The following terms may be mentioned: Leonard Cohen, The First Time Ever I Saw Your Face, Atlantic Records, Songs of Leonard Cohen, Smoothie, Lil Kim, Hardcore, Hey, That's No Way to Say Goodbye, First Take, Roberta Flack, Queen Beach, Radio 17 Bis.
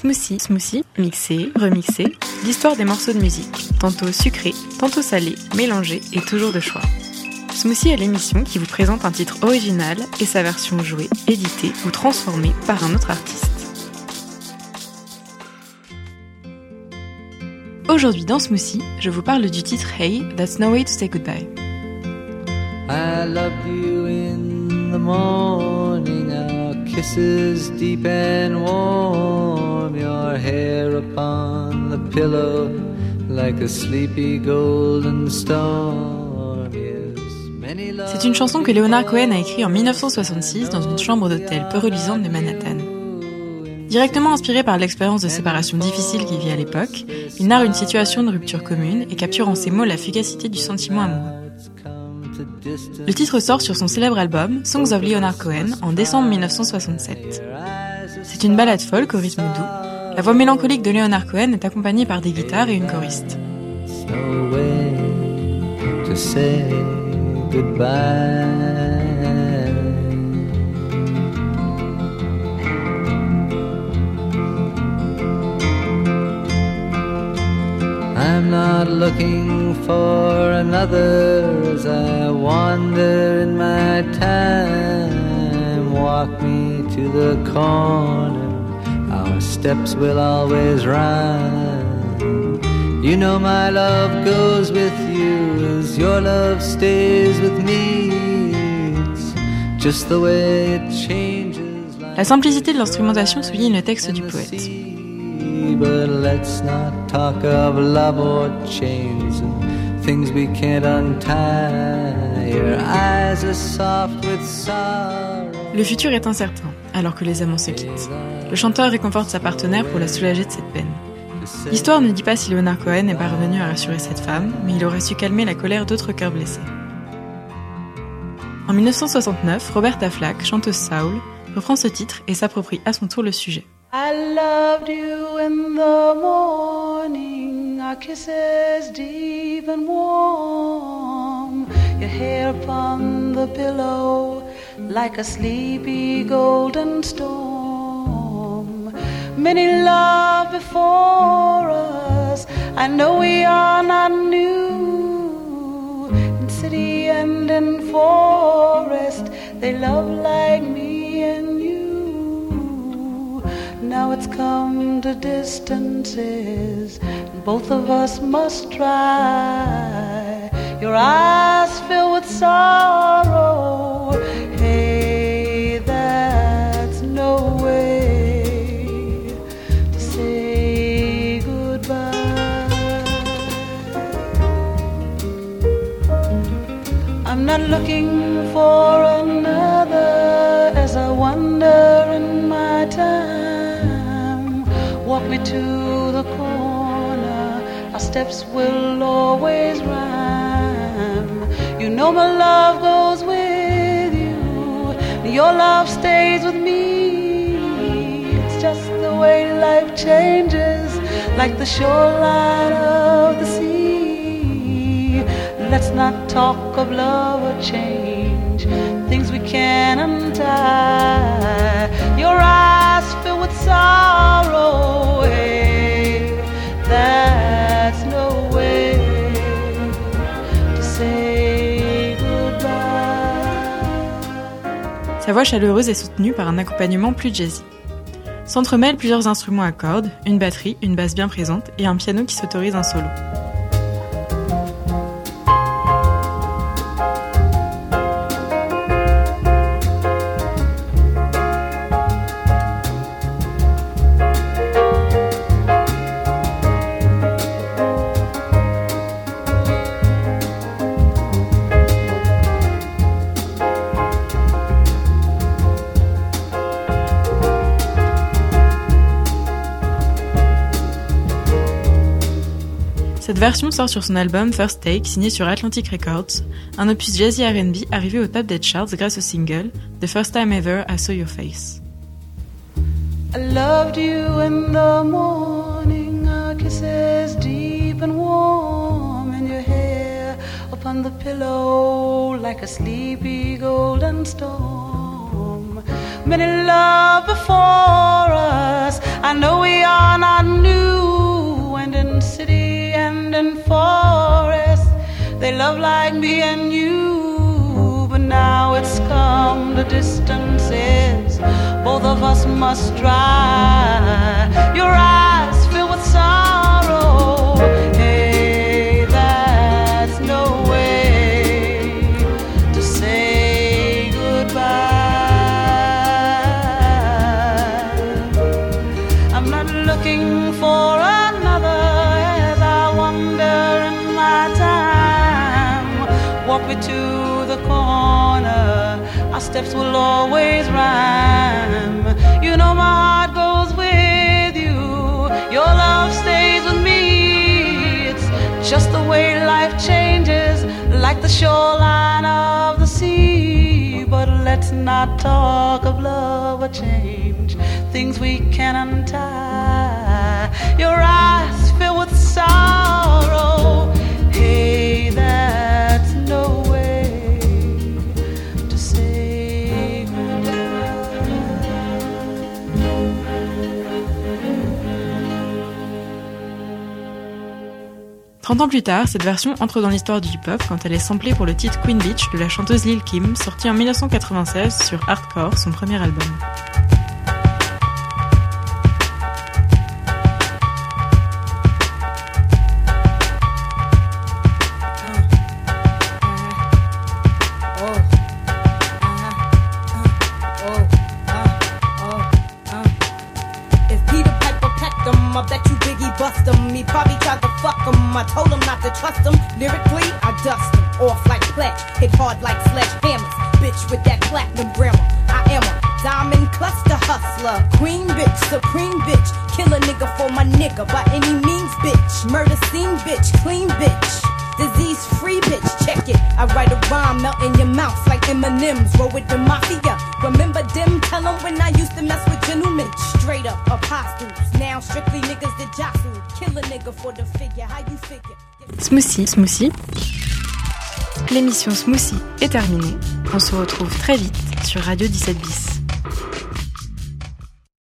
Smoothie, mixé, remixé, l'histoire des morceaux de musique, tantôt sucrés, tantôt salés, mélangés et toujours de choix. Smoothie est l'émission qui vous présente un titre original et sa version jouée, éditée ou transformée par un autre artiste. Aujourd'hui dans Smoothie, je vous parle du titre Hey, That's No Way to Say Goodbye. I love you in the morning, our kisses deep and warm, your hair upon the pillow like a sleepy golden storm. C'est une chanson que Leonard Cohen a écrite en 1966 dans une chambre d'hôtel peu reluisante de Manhattan. Directement inspiré par l'expérience de séparation difficile qu'il vit à l'époque, il narre une situation de rupture commune et capture en ses mots la fugacité du sentiment amoureux. Le titre sort sur son célèbre album Songs of Leonard Cohen en décembre 1967. C'est une ballade folk au rythme doux. La voix mélancolique de Leonard Cohen est accompagnée par des guitares et une choriste. I'm not looking for another as I wander in my time. Walk me to the corner, our steps will always rhyme. You know my love goes with you as your love stays with me. It's just the way it changes. La simplicité de l'instrumentation souligne le texte du poète. But let's not talk of love or chains and things we can't untie. Your eyes are soft with sorrow. Le futur est incertain, alors que les amants se quittent. Le chanteur réconforte sa partenaire pour la soulager de cette peine. L'histoire ne dit pas si Leonard Cohen est parvenu à rassurer cette femme, mais il aurait su calmer la colère d'autres cœurs blessés. En 1969, Roberta Flack, chanteuse soul, reprend ce titre et s'approprie à son tour le sujet. I loved you in the morning, our kisses deep and warm, your hair upon the pillow like a sleepy golden storm. Many love before us, I know we are not new, in city and in forest, they love like me and you. Now it's come to distances, and both of us must try. Your eyes fill with sorrow. Hey, that's no way to say goodbye. I'm not looking for another as I wander in my time. Walk me to the corner, our steps will always rhyme. You know my love goes with you, and your love stays with me. It's just the way life changes, like the shoreline of the sea. Let's not talk of love or change, things we can't untie. Your eyes fill with sorrow. That's no way to say goodbye. Sa voix chaleureuse est soutenue par un accompagnement plus jazzy. S'entremêlent plusieurs instruments à cordes, une batterie, une basse bien présente et un piano qui s'autorise un solo. Cette version sort sur son album First Take, signé sur Atlantic Records, un opus jazzy R&B arrivé au top des charts grâce au single The First Time Ever I Saw Your Face. I loved you in the morning, our kisses deep and warm, and your hair upon the pillow like a sleepy golden storm. Many love before us, I I know we are not new, and in city and in forest they love like me and you. But now it's come to distances both of us must try. Your eyes filled with sorrow, hey, that's no way to say goodbye. I'm not looking for another as I wander in my time. Walk me to the corner, our steps will always rhyme. You know my heart goes with you, your love stays with me. It's just the way life changes, like the shoreline of the sea. But let's not talk of love or change, things we can untie. Your eyes fill with sorrow, hey, that's no way to say goodbye. 30 ans plus tard, cette version entre dans l'histoire du hip-hop quand elle est samplée pour le titre Queen Beach de la chanteuse Lil Kim, sorti en 1996 sur Hardcore, son premier album. I told him not to trust him. Lyrically, I dust him off like pledge. Hit hard like sledgehammers. Bitch with that platinum grammar. I am a diamond cluster hustler. Queen bitch, supreme bitch. Kill a nigga for my nigga by any means, bitch. Murder scene, bitch. Clean bitch. Disease free, bitch. Check it. I write a rhyme, melt in your mouth like M&M's. Roll with the mafia. Remember them? Tell them when I used to mess with gentlemen. Straight up apostles. Now strictly niggas that jostle. Smoothie. L'émission Smoothie est terminée. On se retrouve très vite sur Radio 17 Bis.